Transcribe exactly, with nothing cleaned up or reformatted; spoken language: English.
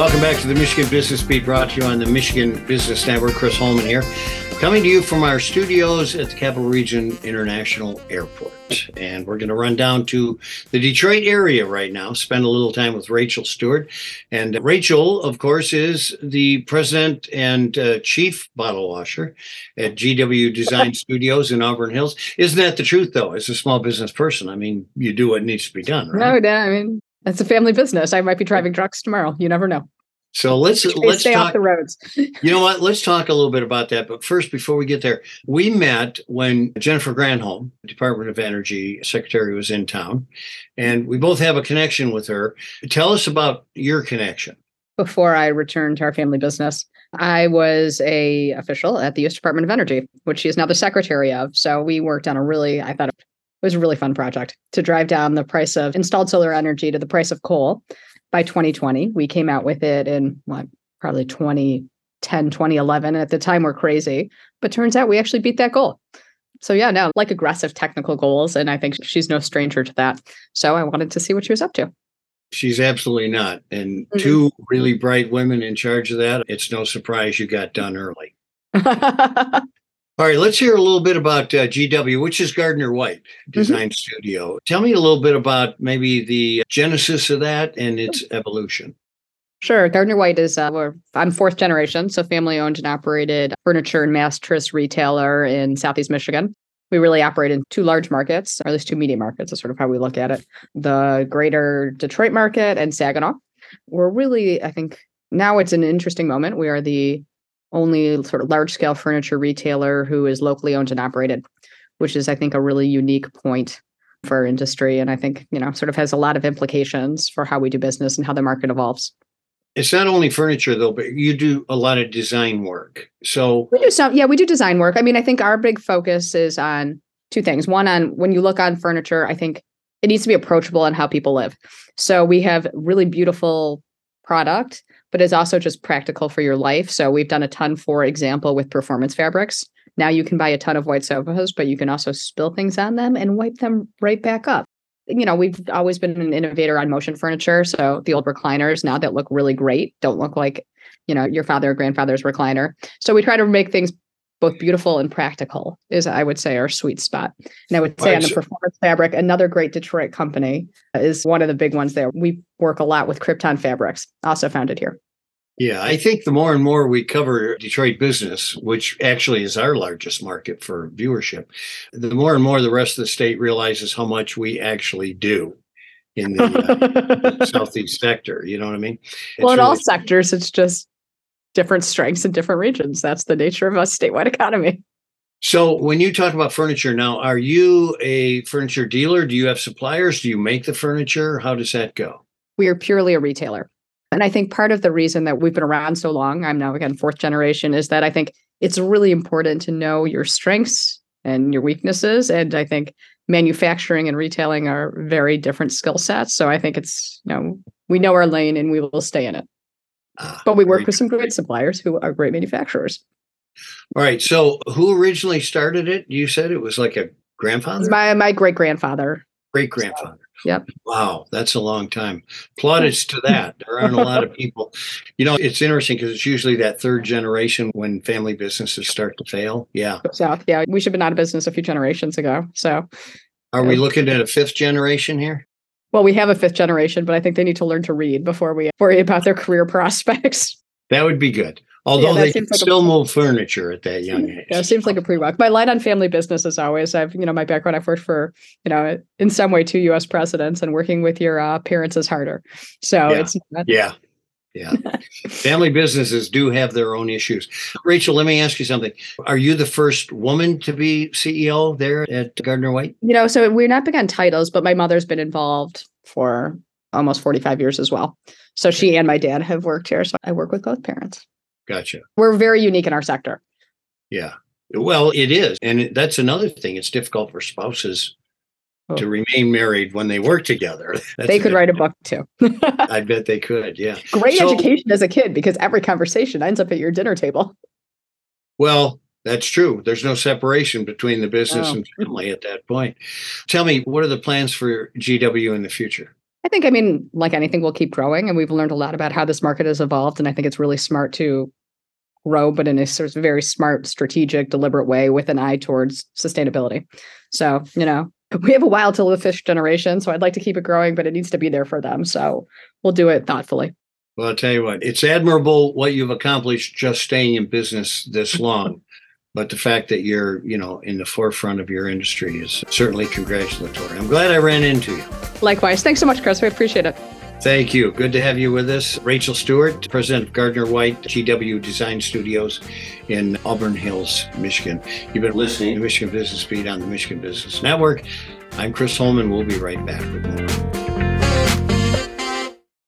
Welcome back to the Michigan Business Beat, brought to you on the Michigan Business Network. Chris Holman here, coming to you from our studios at the Capital Region International Airport. And we're going to run down to the Detroit area right now, spend a little time with Rachel Stewart. And Rachel, of course, is the president and uh, chief bottle washer at G W Design Studios in Auburn Hills. Isn't that the truth, though? As a small business person, I mean, you do what needs to be done, right? No, no, I mean... That's a family business. I might be driving trucks tomorrow. You never know. So let's let's stay talk, off the roads. You know what? Let's talk a little bit about that. But first, before we get there, we met when Jennifer Granholm, Department of Energy Secretary, was in town, and we both have a connection with her. Tell us about your connection. Before I returned to our family business, I was an official at the U S Department of Energy, which she is now the secretary of. So we worked on a really, I thought. It was a really fun project to drive down the price of installed solar energy to the price of coal by twenty twenty. We came out with it in what, probably twenty ten, twenty eleven. At the time, we're crazy, but turns out we actually beat that goal. So yeah, no, like aggressive technical goals. And I think she's no stranger to that. So I wanted to see what she was up to. She's absolutely not. And mm-hmm. two really bright women in charge of that. It's no surprise you got done early. All right, let's hear a little bit about uh, G W, which is Gardner-White Design mm-hmm. Studio. Tell me a little bit about maybe the genesis of that and its evolution. Sure. Gardner-White is, uh, we're, I'm fourth generation, so family-owned and operated furniture and mattress retailer in Southeast Michigan. We really operate in two large markets, or at least two media markets, is sort of how we look at it. The greater Detroit market and Saginaw. We're really, I think, now it's an interesting moment. We are the only sort of large-scale furniture retailer who is locally owned and operated, which is, I think, a really unique point for our industry. And I think, you know, sort of has a lot of implications for how we do business and how the market evolves. It's not only furniture, though, but you do a lot of design work. So we do some, yeah, we do design work. I mean, I think our big focus is on two things. One, on when you look on furniture, I think it needs to be approachable on how people live. So we have really beautiful product, but it's also just practical for your life. So we've done a ton, for example, with performance fabrics. Now you can buy a ton of white sofas, but you can also spill things on them and wipe them right back up. You know, we've always been an innovator on motion furniture. So the old recliners now that look really great don't look like, you know, your father or grandfather's recliner. So we try to make things both beautiful and practical is, I would say, our sweet spot. And I would say on the performance fabric, another great Detroit company is one of the big ones there. We work a lot with Krypton Fabrics, also founded here. Yeah, I think the more and more we cover Detroit business, which actually is our largest market for viewership, the more and more the rest of the state realizes how much we actually do in the uh, Southeast sector. You know what I mean? It's well, in really- all sectors, it's just different strengths in different regions. That's the nature of a statewide economy. So when you talk about furniture now, are you a furniture dealer? Do you have suppliers? Do you make the furniture? How does that go? We are purely a retailer. And I think part of the reason that we've been around so long, I'm now again fourth generation, is that I think it's really important to know your strengths and your weaknesses. And I think manufacturing and retailing are very different skill sets. So I think it's, you know, we know our lane and we will stay in it. But we work with some great suppliers who are great manufacturers. All right. So who originally started it? You said it was like a grandfather? My my great-grandfather. Great-grandfather. So, yep. Wow. That's a long time. Plaudits to that. There aren't a lot of people. You know, it's interesting because it's usually that third generation when family businesses start to fail. Yeah. South. Yeah. We should have been out of business a few generations ago. So are we looking at a fifth generation here? Well, we have a fifth generation, but I think they need to learn to read before we worry about their career prospects. That would be good. Although yeah, they can like still a, move furniture at that young age. That seems like a pre-walk. My light on family business is always, I've, you know, my background, I've worked for, you know, in some way, two U S presidents, and working with your uh, parents is harder. So yeah. it's not. Yeah. Yeah. Family businesses do have their own issues. Rachel, let me ask you something. Are you the first woman to be C E O there at Gardner-White? You know, so we're not big on titles, but my mother's been involved for almost forty-five years as well. So she and my dad have worked here. So I work with both parents. Gotcha. We're very unique in our sector. Yeah. Well, it is. And that's another thing. It's difficult for spouses to remain married when they work together. That's they could a write a book too. I bet they could. Yeah. Great so, education as a kid, because every conversation ends up at your dinner table. Well, that's true. There's no separation between the business oh. and family at that point. Tell me, what are the plans for G W in the future? I think, I mean, like anything, we'll keep growing, and we've learned a lot about how this market has evolved. And I think it's really smart to grow, but in a sort of very smart, strategic, deliberate way with an eye towards sustainability. So, you know, we have a while till the fish generation, so I'd like to keep it growing, but it needs to be there for them. So we'll do it thoughtfully. Well, I'll tell you what, it's admirable what you've accomplished just staying in business this long. But the fact that you're, you know, in the forefront of your industry is certainly congratulatory. I'm glad I ran into you. Likewise. Thanks so much, Chris. We appreciate it. Thank you. Good to have you with us. Rachel Stewart, president of Gardner-White, G W Design Studios in Auburn Hills, Michigan. You've been listening to Michigan Business Beat on the Michigan Business Network. I'm Chris Holman. We'll be right back with more.